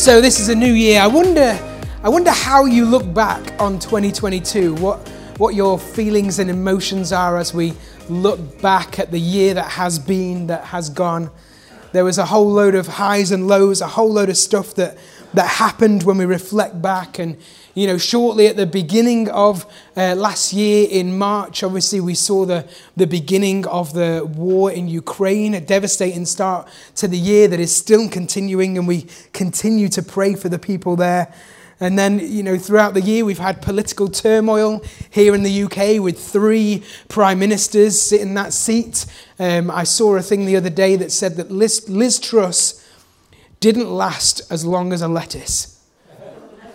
So this is a new year. I wonder how you look back on 2022, what your feelings and emotions are as we look back at the year that has been, that has gone. There was a whole load of highs and lows, a whole load of stuff that happened when we reflect back. And, you know, shortly at the beginning of last year in March, obviously we saw the beginning of the war in Ukraine, a devastating start to the year that is still continuing, and we continue to pray for the people there. And then, you know, throughout the year, we've had political turmoil here in the UK with 3 prime ministers sitting in that seat. I saw a thing the other day that said that Liz Truss didn't last as long as a lettuce.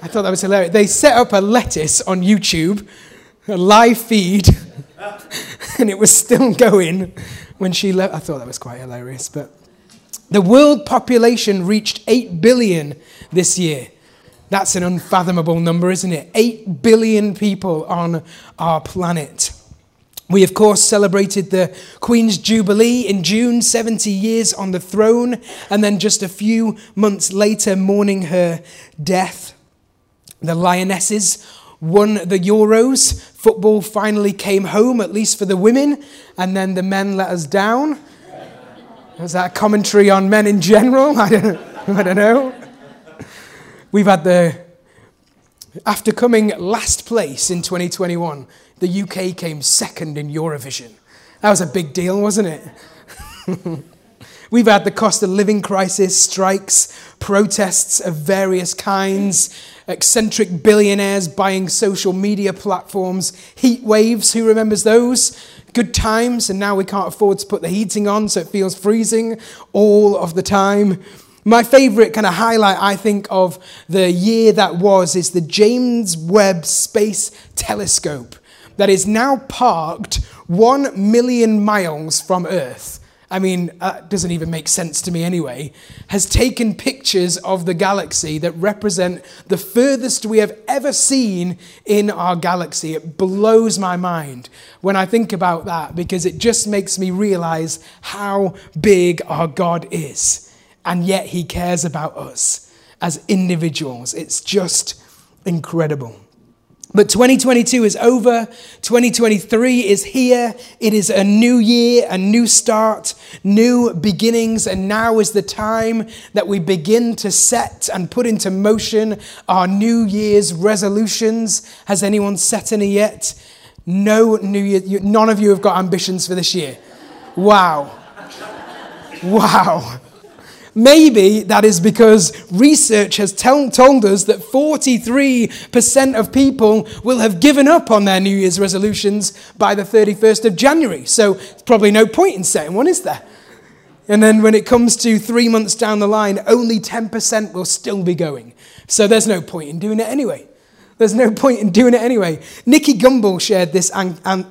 I thought that was hilarious. They set up a lettuce on YouTube, a live feed, and it was still going when she left. I thought that was quite hilarious. But the world population reached 8 billion this year. That's an unfathomable number, isn't it? 8 billion people on our planet. We, of course, celebrated the Queen's Jubilee in June, 70 years on the throne, and then just a few months later mourning her death. The Lionesses won the Euros. Football finally came home, at least for the women, and then the men let us down. Was that a commentary on men in general? I don't know. We've had after coming last place in 2021, the UK came second in Eurovision. That was a big deal, wasn't it? We've had the cost of living crisis, strikes, protests of various kinds, eccentric billionaires buying social media platforms, heat waves, who remembers those? Good times, and now we can't afford to put the heating on, so it feels freezing all of the time. My favorite kind of highlight, I think, of the year that was is the James Webb Space Telescope that is now parked 1 million miles from Earth. I mean, that doesn't even make sense to me anyway, has taken pictures of the galaxy that represent the furthest we have ever seen in our galaxy. It blows my mind when I think about that, because it just makes me realize how big our God is. And yet he cares about us as individuals. It's just incredible. But 2022 is over. 2023 is here. It is a new year, a new start, new beginnings. And now is the time that we begin to set and put into motion our New Year's resolutions. Has anyone set any yet? No New Year. None of you have got ambitions for this year. Wow. Maybe that is because research has told us that 43% of people will have given up on their New Year's resolutions by the 31st of January. So it's probably no point in setting one, is there? And then when it comes to 3 months down the line, only 10% will still be going. So there's no point in doing it anyway. Nicky Gumbel shared this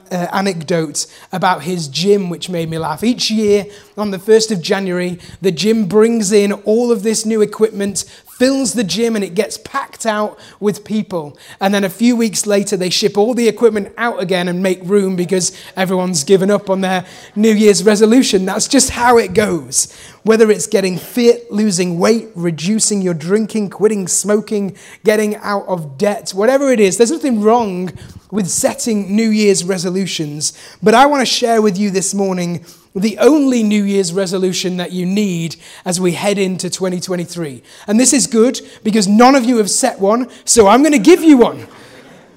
anecdote about his gym, which made me laugh. Each year, on the 1st of January, the gym brings in all of this new equipment, fills the gym, and it gets packed out with people. And then a few weeks later, they ship all the equipment out again and make room because everyone's given up on their New Year's resolution. That's just how it goes. Whether it's getting fit, losing weight, reducing your drinking, quitting smoking, getting out of debt, whatever it is, there's nothing wrong with setting New Year's resolutions. But I want to share with you this morning the only New Year's resolution that you need as we head into 2023. And this is good because none of you have set one, so I'm going to give you one.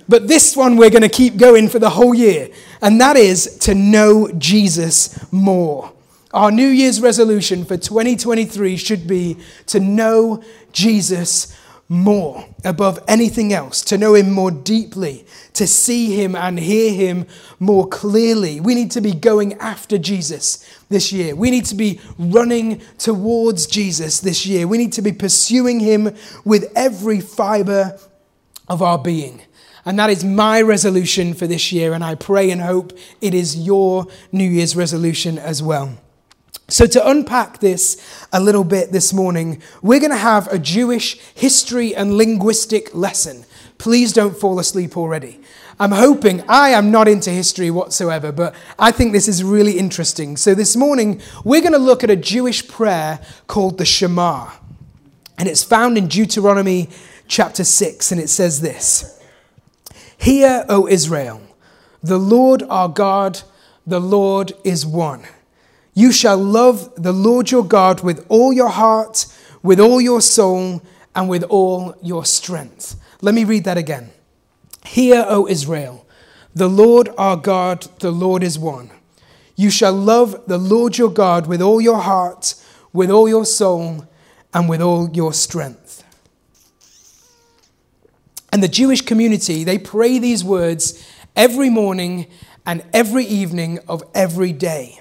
But this one we're going to keep going for the whole year, and that is to know Jesus more. Our New Year's resolution for 2023 should be to know Jesus more above anything else, to know him more deeply, to see him and hear him more clearly. We need to be going after Jesus this year. We need to be running towards Jesus this year. We need to be pursuing him with every fiber of our being. And that is my resolution for this year, and I pray and hope it is your New Year's resolution as well. So to unpack this a little bit this morning, we're going to have a Jewish history and linguistic lesson. Please don't fall asleep already. I am not into history whatsoever, but I think this is really interesting. So this morning, we're going to look at a Jewish prayer called the Shema. And it's found in Deuteronomy chapter 6, and it says this: "Hear, O Israel, the Lord our God, the Lord is one. You shall love the Lord your God with all your heart, with all your soul, and with all your strength." Let me read that again. "Hear, O Israel, the Lord our God, the Lord is one. You shall love the Lord your God with all your heart, with all your soul, and with all your strength." And the Jewish community, they pray these words every morning and every evening of every day.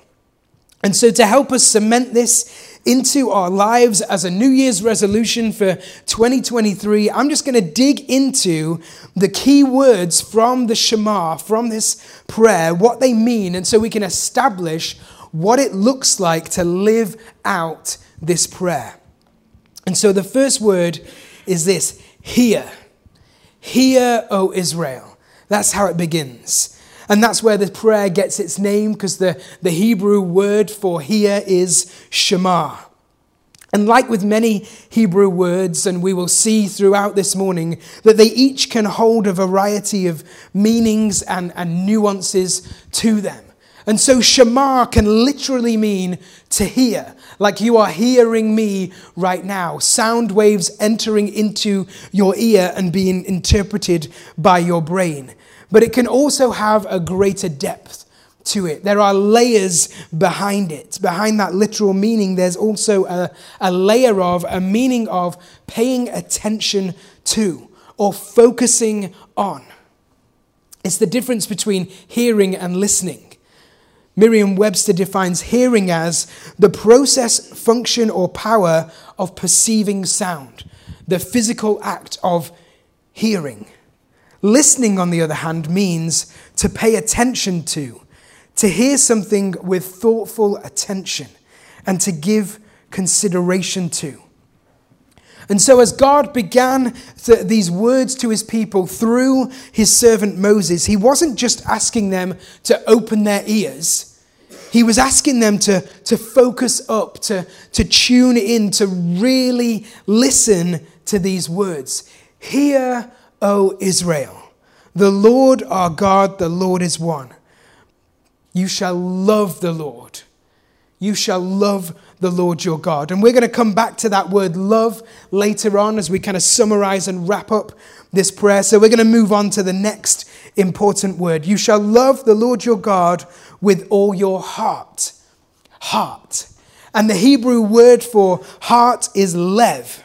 And so to help us cement this into our lives as a New Year's resolution for 2023, I'm just going to dig into the key words from the Shema, from this prayer, what they mean, and so we can establish what it looks like to live out this prayer. And so the first word is this: hear. Hear, O Israel. That's how it begins. And that's where the prayer gets its name, because the Hebrew word for hear is Shema. And like with many Hebrew words, and we will see throughout this morning, that they each can hold a variety of meanings and nuances to them. And so Shema can literally mean to hear, like you are hearing me right now, sound waves entering into your ear and being interpreted by your brain. But it can also have a greater depth to it. There are layers behind it. Behind that literal meaning, there's also a layer of, a meaning of paying attention to or focusing on. It's the difference between hearing and listening. Merriam-Webster defines hearing as the process, function, or power of perceiving sound, the physical act of hearing. Listening, on the other hand, means to pay attention to hear something with thoughtful attention, and to give consideration to. And so as God began these words to his people through his servant Moses, he wasn't just asking them to open their ears. He was asking them to focus up, to tune in, to really listen to these words. Hear, O Israel, the Lord our God, the Lord is one. You shall love the Lord. You shall love the Lord your God. And we're going to come back to that word love later on as we kind of summarize and wrap up this prayer. So we're going to move on to the next important word. You shall love the Lord your God with all your heart. Heart. And the Hebrew word for heart is lev.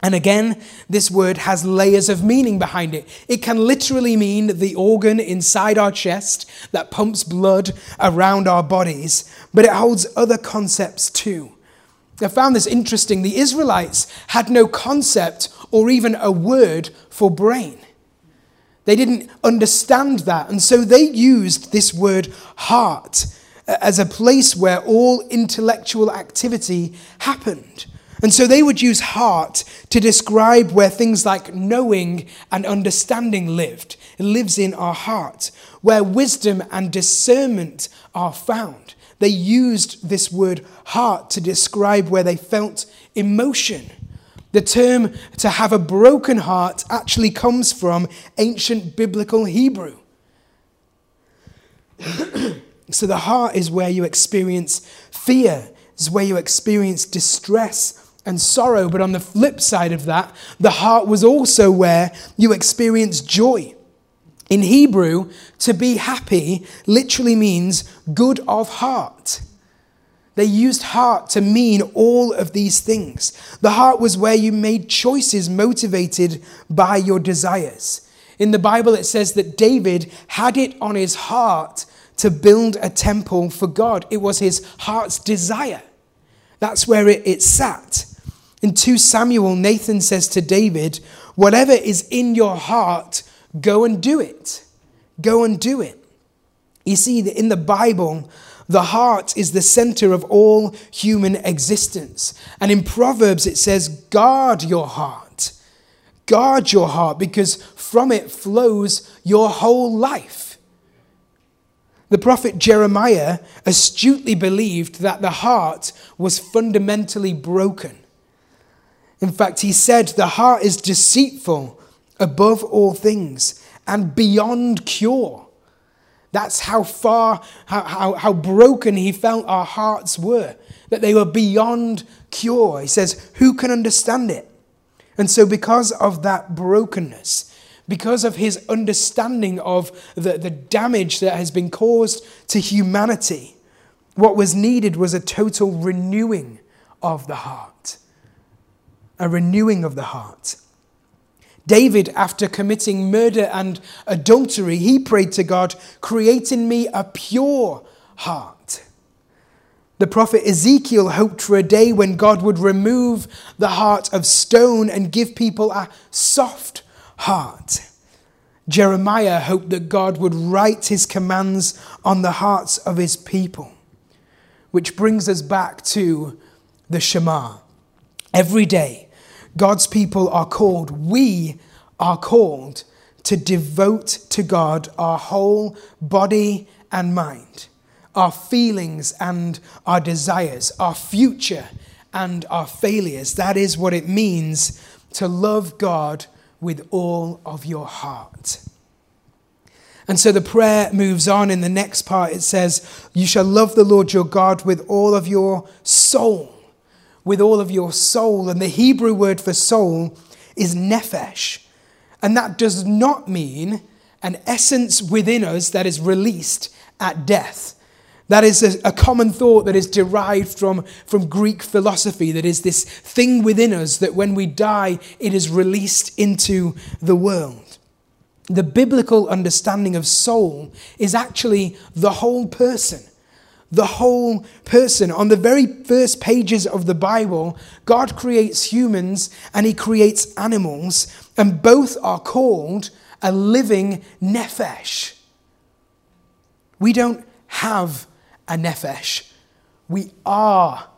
And again, this word has layers of meaning behind it. It can literally mean the organ inside our chest that pumps blood around our bodies, but it holds other concepts too. I found this interesting. The Israelites had no concept or even a word for brain. They didn't understand that, and so they used this word heart as a place where all intellectual activity happened. And so they would use heart to describe where things like knowing and understanding lived. It lives in our heart, where wisdom and discernment are found. They used this word heart to describe where they felt emotion. The term to have a broken heart actually comes from ancient biblical Hebrew. So the heart is where you experience fear. It's where you experience distress and sorrow. But on the flip side of that, the heart was also where you experience joy. In Hebrew, to be happy literally means good of heart. They used heart to mean all of these things. The heart was where you made choices motivated by your desires. In the Bible, it says that David had it on his heart to build a temple for God. It was his heart's desire. That's where it sat. In 2 Samuel, Nathan says to David, "Whatever is in your heart, go and do it. Go and do it." You see, that in the Bible, the heart is the center of all human existence. And in Proverbs, it says, "Guard your heart. Guard your heart, because from it flows your whole life." The prophet Jeremiah astutely believed that the heart was fundamentally broken. In fact, he said, the heart is deceitful above all things and beyond cure. That's how far, how broken he felt our hearts were, that they were beyond cure. He says, who can understand it? And so because of that brokenness, because of his understanding of the damage that has been caused to humanity, what was needed was a total renewing of the heart. A renewing of the heart. David, after committing murder and adultery, he prayed to God, create in me a pure heart. The prophet Ezekiel hoped for a day when God would remove the heart of stone and give people a soft heart. Jeremiah hoped that God would write his commands on the hearts of his people. Which brings us back to the Shema. Every day, God's people are called, we are called to devote to God our whole body and mind, our feelings and our desires, our future and our failures. That is what it means to love God with all of your heart. And so the prayer moves on in the next part. It says, you shall love the Lord your God with all of your soul. With all of your soul. And the Hebrew word for soul is nefesh. And that does not mean an essence within us that is released at death. That is a common thought that is derived from Greek philosophy. That is this thing within us that when we die, it is released into the world. The biblical understanding of soul is actually the whole person. The whole person. On the very first pages of the Bible, God creates humans and he creates animals, and both are called a living nefesh. We don't have a nefesh. We are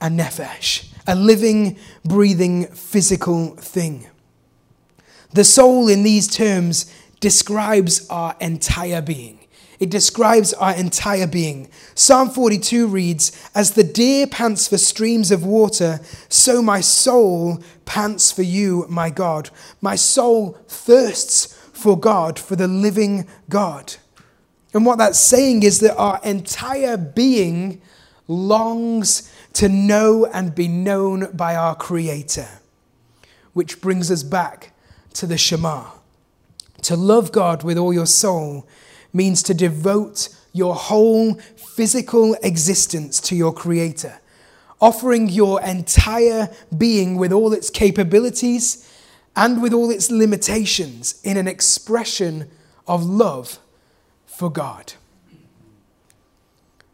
a nefesh, a living, breathing, physical thing. The soul in these terms describes our entire being. It describes our entire being. Psalm 42 reads, as the deer pants for streams of water, so my soul pants for you, my God. My soul thirsts for God, for the living God. And what that's saying is that our entire being longs to know and be known by our Creator. Which brings us back to the Shema. To love God with all your soul means to devote your whole physical existence to your Creator, offering your entire being with all its capabilities and with all its limitations in an expression of love for God.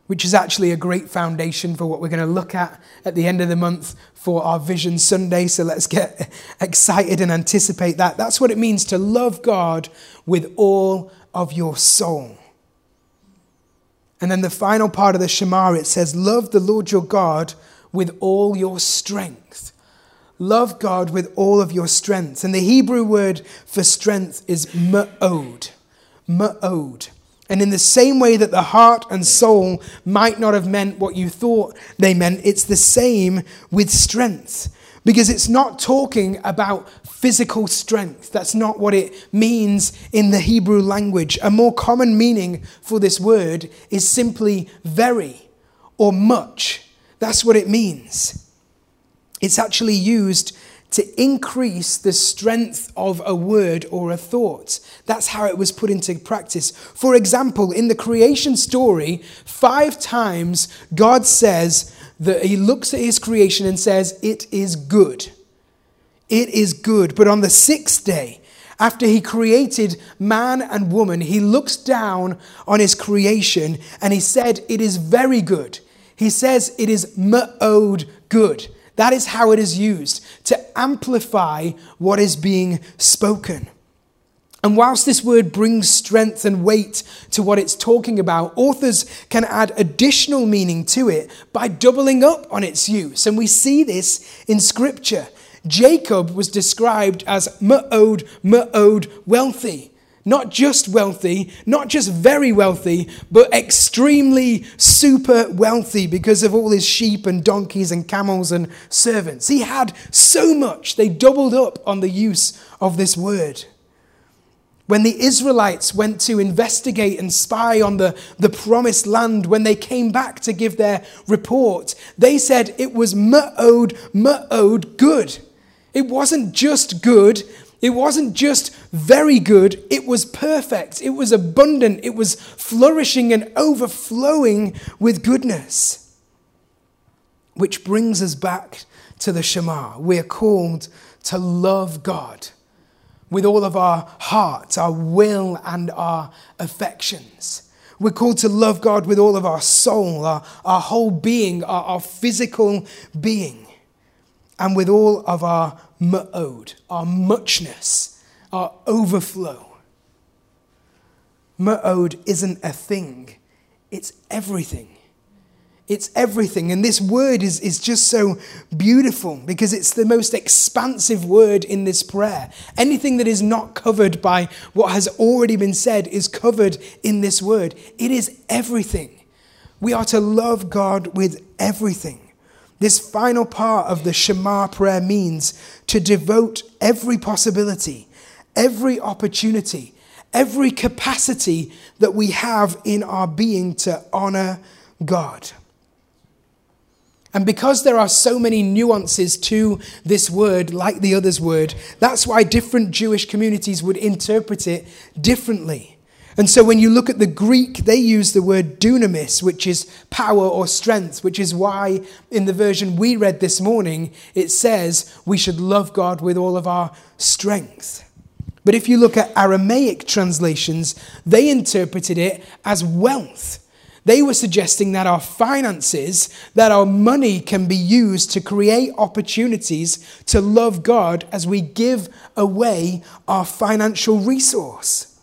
Which is actually a great foundation for what we're going to look at the end of the month for our Vision Sunday. So let's get excited and anticipate that. That's what it means to love God with all of your soul. And then the final part of the Shema, it says, love the Lord your God with all your strength. Love God with all of your strength. And the Hebrew word for strength is ma'od. Ma'od. And in the same way that the heart and soul might not have meant what you thought they meant, it's the same with strength. Because it's not talking about physical strength. That's not what it means in the Hebrew language. A more common meaning for this word is simply very or much. That's what it means. It's actually used to increase the strength of a word or a thought. That's how it was put into practice. For example, in the creation story, 5 times God says that he looks at his creation and says, it is good. It is good. But on the 6th day, after he created man and woman, he looks down on his creation and he said, it is very good. He says, it is ma'od good. That is how it is used, to amplify what is being spoken. And whilst this word brings strength and weight to what it's talking about, authors can add additional meaning to it by doubling up on its use. And we see this in Scripture. Jacob was described as ma'od, wealthy. Not just wealthy, not just very wealthy, but extremely super wealthy because of all his sheep and donkeys and camels and servants. He had so much, they doubled up on the use of this word. When the Israelites went to investigate and spy on the promised land, when they came back to give their report, they said it was ma'od, good. It wasn't just good. It wasn't just very good. It was perfect. It was abundant. It was flourishing and overflowing with goodness. Which brings us back to the Shema. We're called to love God with all of our heart, our will, and our affections. We're called to love God with all of our soul, our whole being, our physical being, and with all of our ma'od, our muchness, our overflow. Ma'od isn't a thing, it's everything. It's everything. And this word is just so beautiful because it's the most expansive word in this prayer. Anything that is not covered by what has already been said is covered in this word. It is everything. We are to love God with everything. This final part of the Shema prayer means to devote every possibility, every opportunity, every capacity that we have in our being to honor God. And because there are so many nuances to this word, like the other's word, that's why different Jewish communities would interpret it differently. And so when you look at the Greek, they use the word dunamis, which is power or strength, which is why in the version we read this morning, it says we should love God with all of our strength. But if you look at Aramaic translations, they interpreted it as wealth. They were suggesting that our finances, that our money can be used to create opportunities to love God as we give away our financial resource.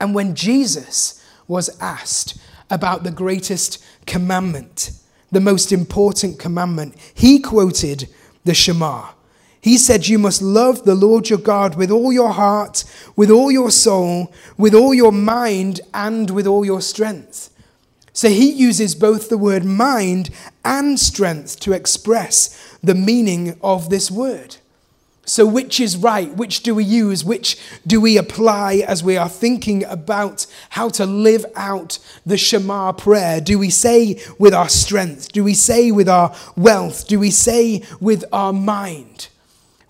And when Jesus was asked about the greatest commandment, the most important commandment, he quoted the Shema. He said, you must love the Lord your God with all your heart, with all your soul, with all your mind, and with all your strength. So he uses both the word mind and strength to express the meaning of this word. So which is right? Which do we use? Which do we apply as we are thinking about how to live out the Shema prayer? Do we say with our strength? Do we say with our wealth? Do we say with our mind?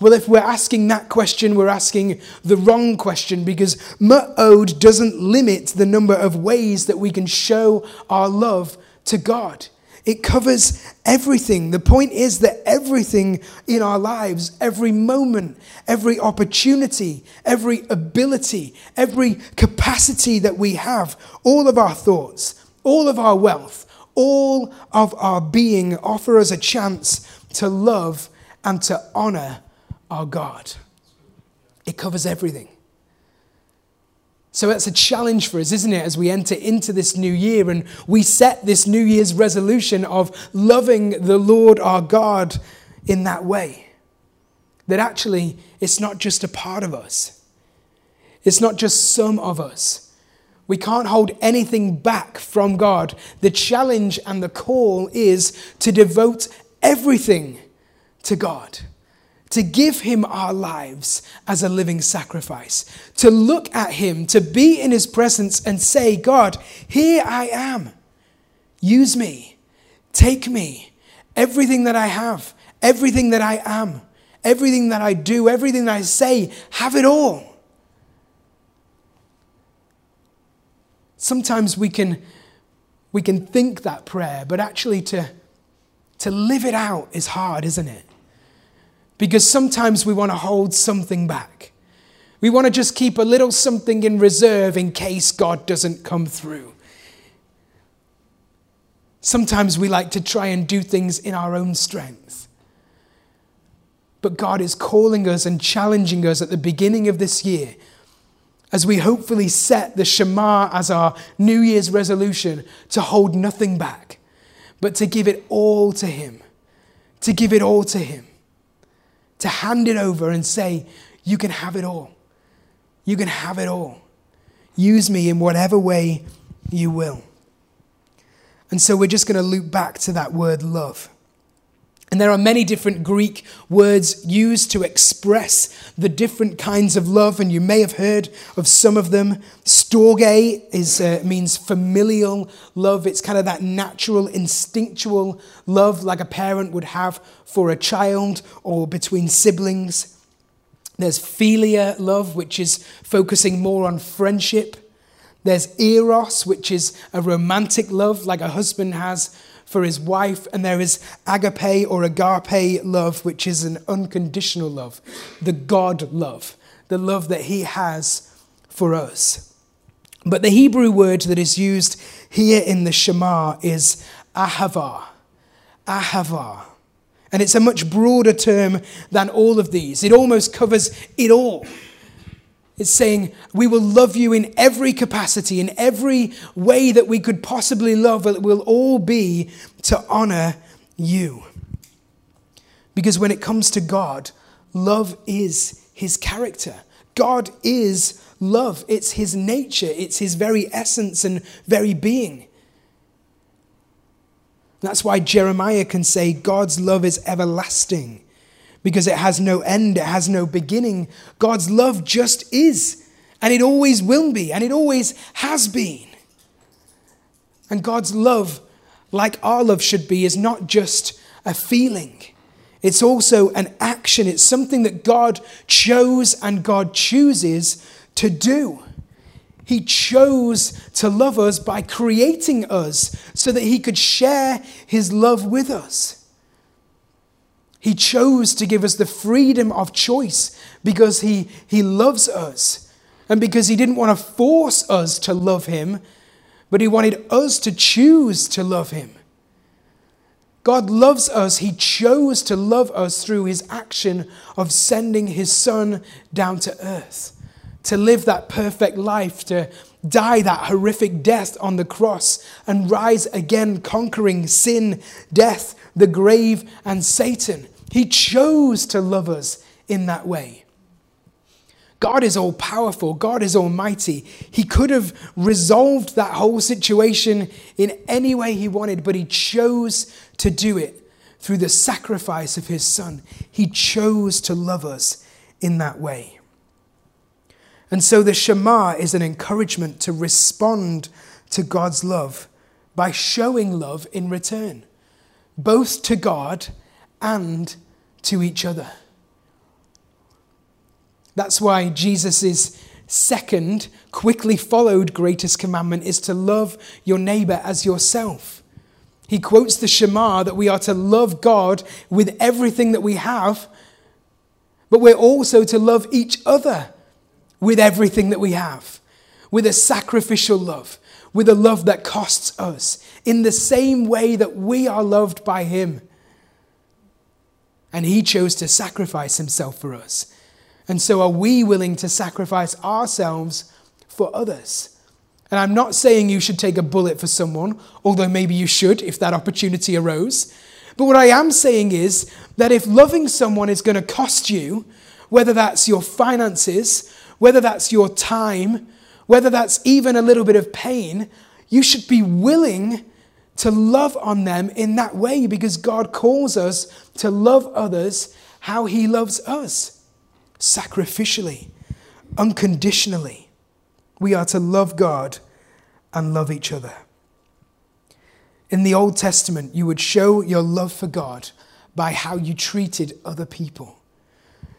Well, if we're asking that question, we're asking the wrong question because ma'od doesn't limit the number of ways that we can show our love to God. It covers everything. The point is that everything in our lives, every moment, every opportunity, every ability, every capacity that we have, all of our thoughts, all of our wealth, all of our being offer us a chance to love and to honor our God. It covers everything. So that's a challenge for us, isn't it, as we enter into this new year and we set this New Year's resolution of loving the Lord our God in that way. That actually, it's not just a part of us. It's not just some of us. We can't hold anything back from God. The challenge and the call is to devote everything to God. To give him our lives as a living sacrifice, to look at him, to be in his presence and say, God, here I am. Use me. Take me. Everything that I have, everything that I am, everything that I do, everything that I say, have it all. Sometimes we can think that prayer, but actually to live it out is hard, isn't it? Because sometimes we want to hold something back. We want to just keep a little something in reserve in case God doesn't come through. Sometimes we like to try and do things in our own strength. But God is calling us and challenging us at the beginning of this year as we hopefully set the Shema as our New Year's resolution to hold nothing back, but to give it all to him, to give it all to him. To hand it over and say, you can have it all. You can have it all. Use me in whatever way you will. And so we're just going to loop back to that word love. And there are many different Greek words used to express the different kinds of love, and you may have heard of some of them. Storge means familial love. It's kind of that natural, instinctual love like a parent would have for a child or between siblings. There's philia love, which is focusing more on friendship. There's eros, which is a romantic love like a husband has for his wife, and there is agape love, which is an unconditional love, the God love, the love that he has for us. But the Hebrew word that is used here in the Shema is ahava. And it's a much broader term than all of these. It almost covers it all. It's saying, we will love you in every capacity, in every way that we could possibly love. It will all be to honor you. Because when it comes to God, love is his character. God is love. It's his nature. It's his very essence and very being. That's why Jeremiah can say God's love is everlasting. Because it has no end, it has no beginning. God's love just is, and it always will be, and it always has been. And God's love, like our love should be, is not just a feeling. It's also an action. It's something that God chose and God chooses to do. He chose to love us by creating us so that he could share his love with us. He chose to give us the freedom of choice because he loves us, and because he didn't want to force us to love him, but he wanted us to choose to love him. God loves us. He chose to love us through his action of sending his son down to earth to live that perfect life, to die that horrific death on the cross and rise again, conquering sin, death, the grave, and Satan. He chose to love us in that way. God is all-powerful. God is almighty. He could have resolved that whole situation in any way he wanted, but he chose to do it through the sacrifice of his son. He chose to love us in that way. And so the Shema is an encouragement to respond to God's love by showing love in return, both to God and to each other. That's why Jesus' second, quickly followed greatest commandment is to love your neighbor as yourself. He quotes the Shema that we are to love God with everything that we have, but we're also to love each other with everything that we have, with a sacrificial love, with a love that costs us, in the same way that we are loved by him. And he chose to sacrifice himself for us. And so are we willing to sacrifice ourselves for others? And I'm not saying you should take a bullet for someone, although maybe you should if that opportunity arose. But what I am saying is that if loving someone is going to cost you, whether that's your finances, whether that's your time, whether that's even a little bit of pain, you should be willing to love on them in that way, because God calls us to love others how he loves us, sacrificially, unconditionally. We are to love God and love each other. In the Old Testament, you would show your love for God by how you treated other people.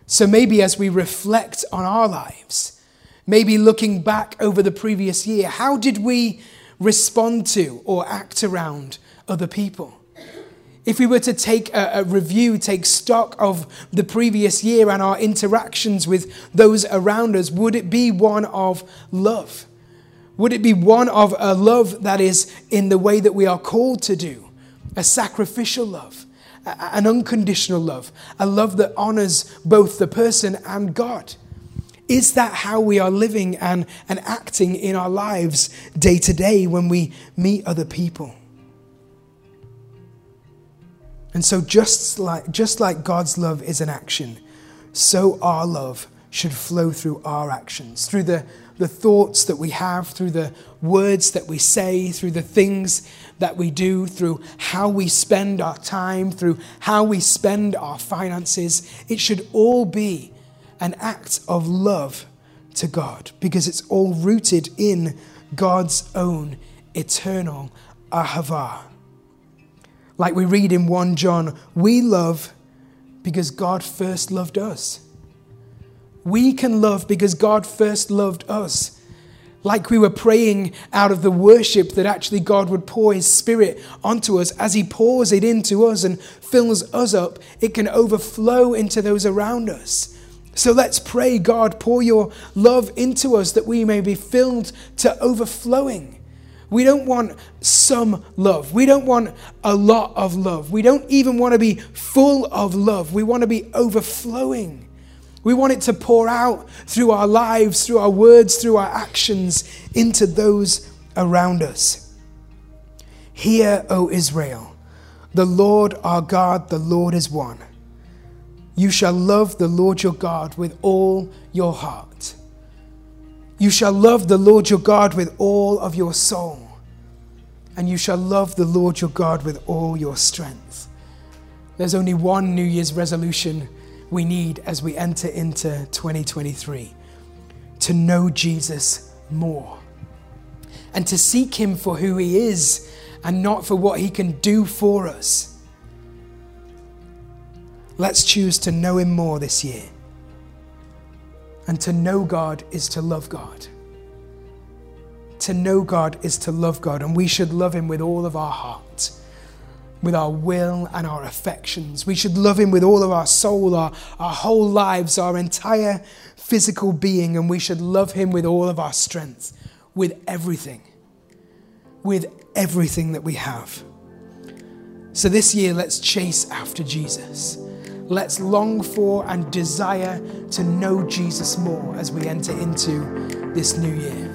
So maybe as we reflect on our lives, maybe looking back over the previous year, how did we respond to or act around other people? If we were to take a review, take stock of the previous year and our interactions with those around us, would it be one of love? Would it be one of a love that is in the way that we are called to do? A sacrificial love. An unconditional love, a love that honors both the person and God. Is that how we are living and acting in our lives day to day when we meet other people? And so just like God's love is an action, so our love should flow through our actions, through the thoughts that we have, through the words that we say, through the things that we do, through how we spend our time, through how we spend our finances. It should all be an act of love to God, because it's all rooted in God's own eternal ahava. Like we read in 1 John, we love because God first loved us. We can love because God first loved us. Like we were praying out of the worship that actually God would pour his Spirit onto us. As he pours it into us and fills us up, it can overflow into those around us. So let's pray, God, pour your love into us that we may be filled to overflowing. We don't want some love. We don't want a lot of love. We don't even want to be full of love. We want to be overflowing. We want it to pour out through our lives, through our words, through our actions, into those around us. Hear, O Israel, the Lord our God, the Lord is one. You shall love the Lord your God with all your heart. You shall love the Lord your God with all of your soul. And you shall love the Lord your God with all your strength. There's only one New Year's resolution we need as we enter into 2023. To know Jesus more. And to seek him for who he is and not for what he can do for us. Let's choose to know him more this year. And to know God is to love God. To know God is to love God, and we should love him with all of our heart, with our will and our affections. We should love him with all of our soul, our whole lives, our entire physical being, and we should love him with all of our strength, with everything that we have. So this year, let's chase after Jesus. Let's long for and desire to know Jesus more as we enter into this new year.